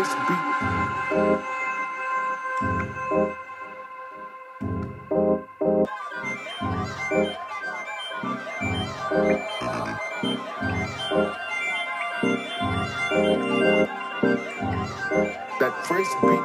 nice beat. That first beat.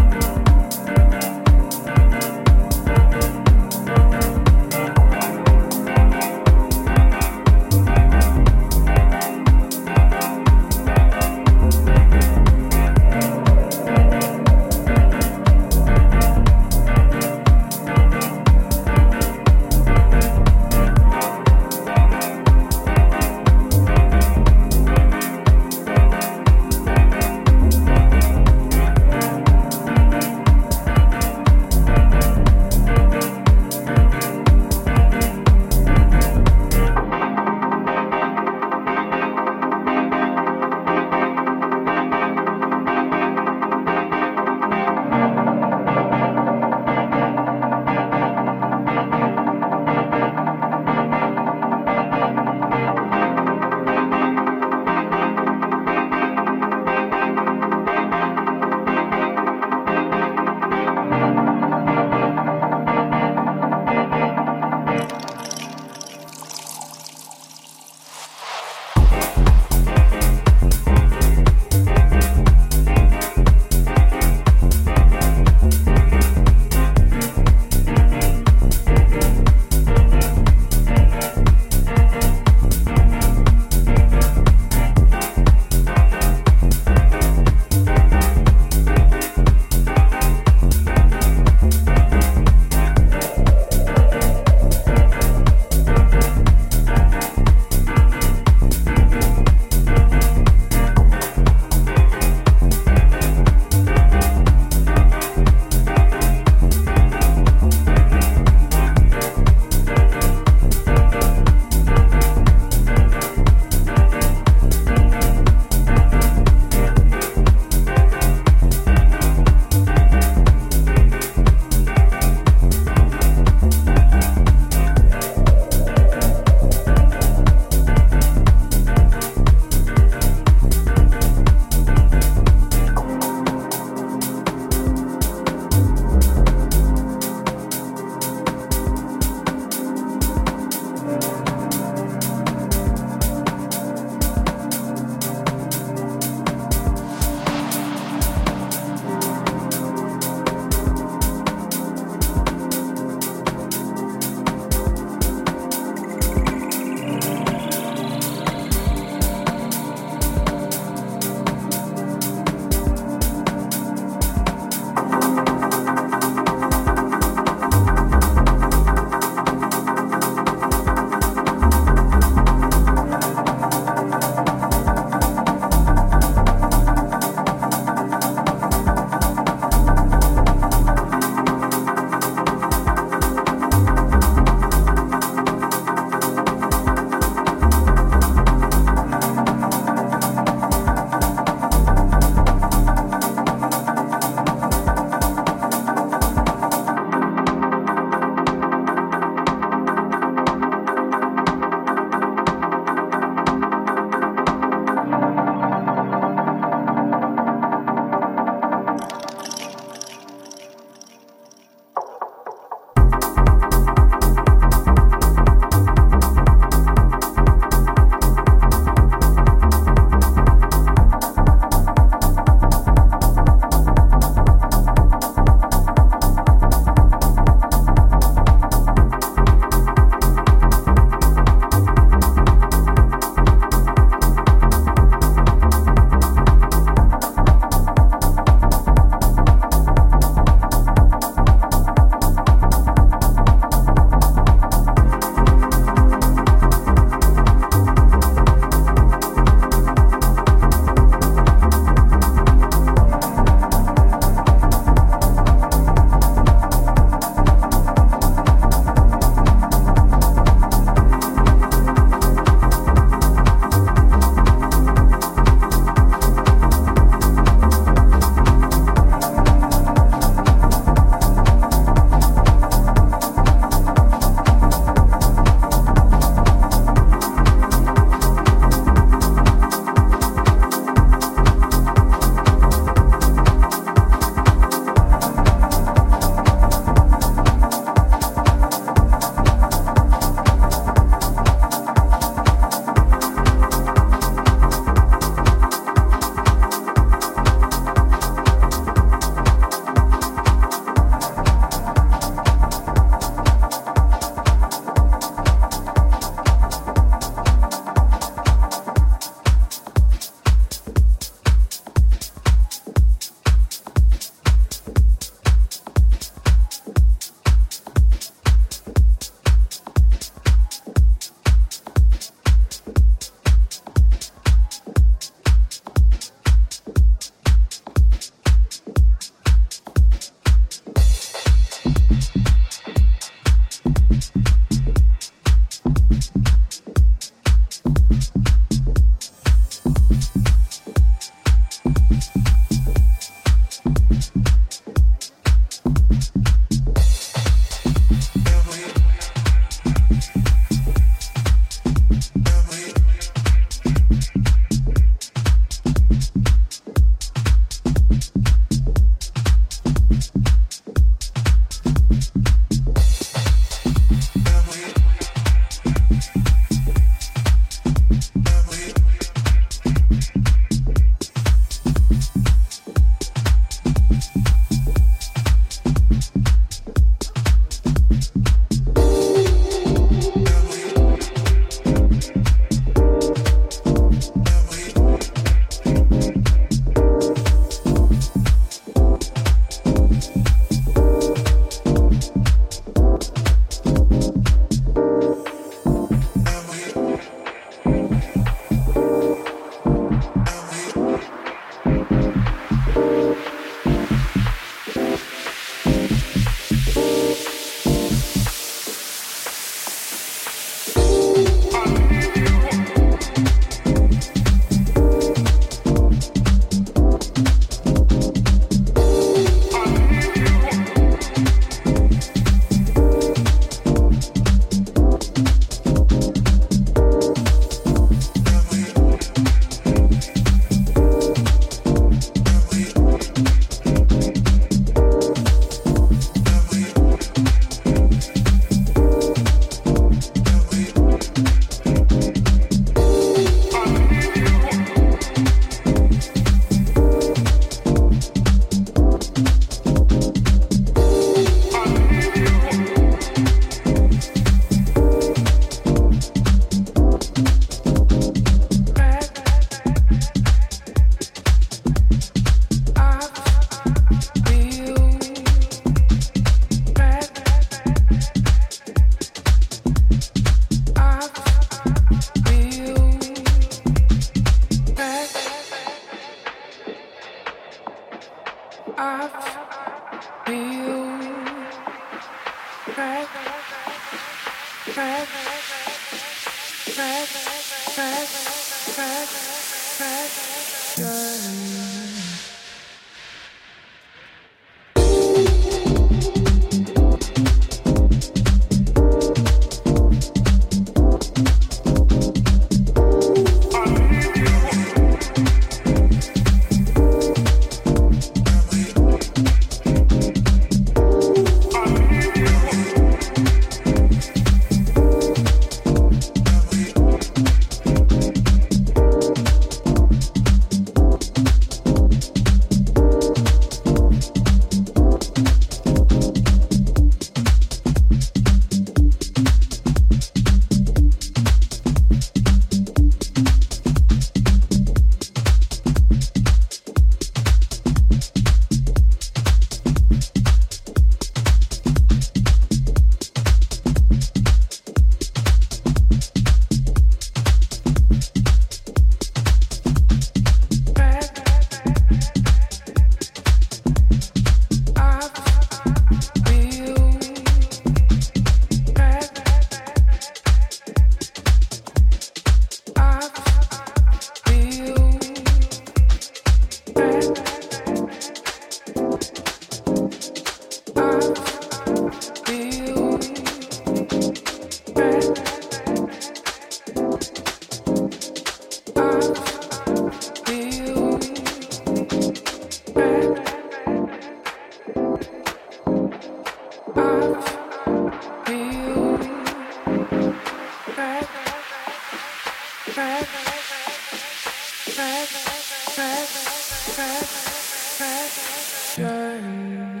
Journey.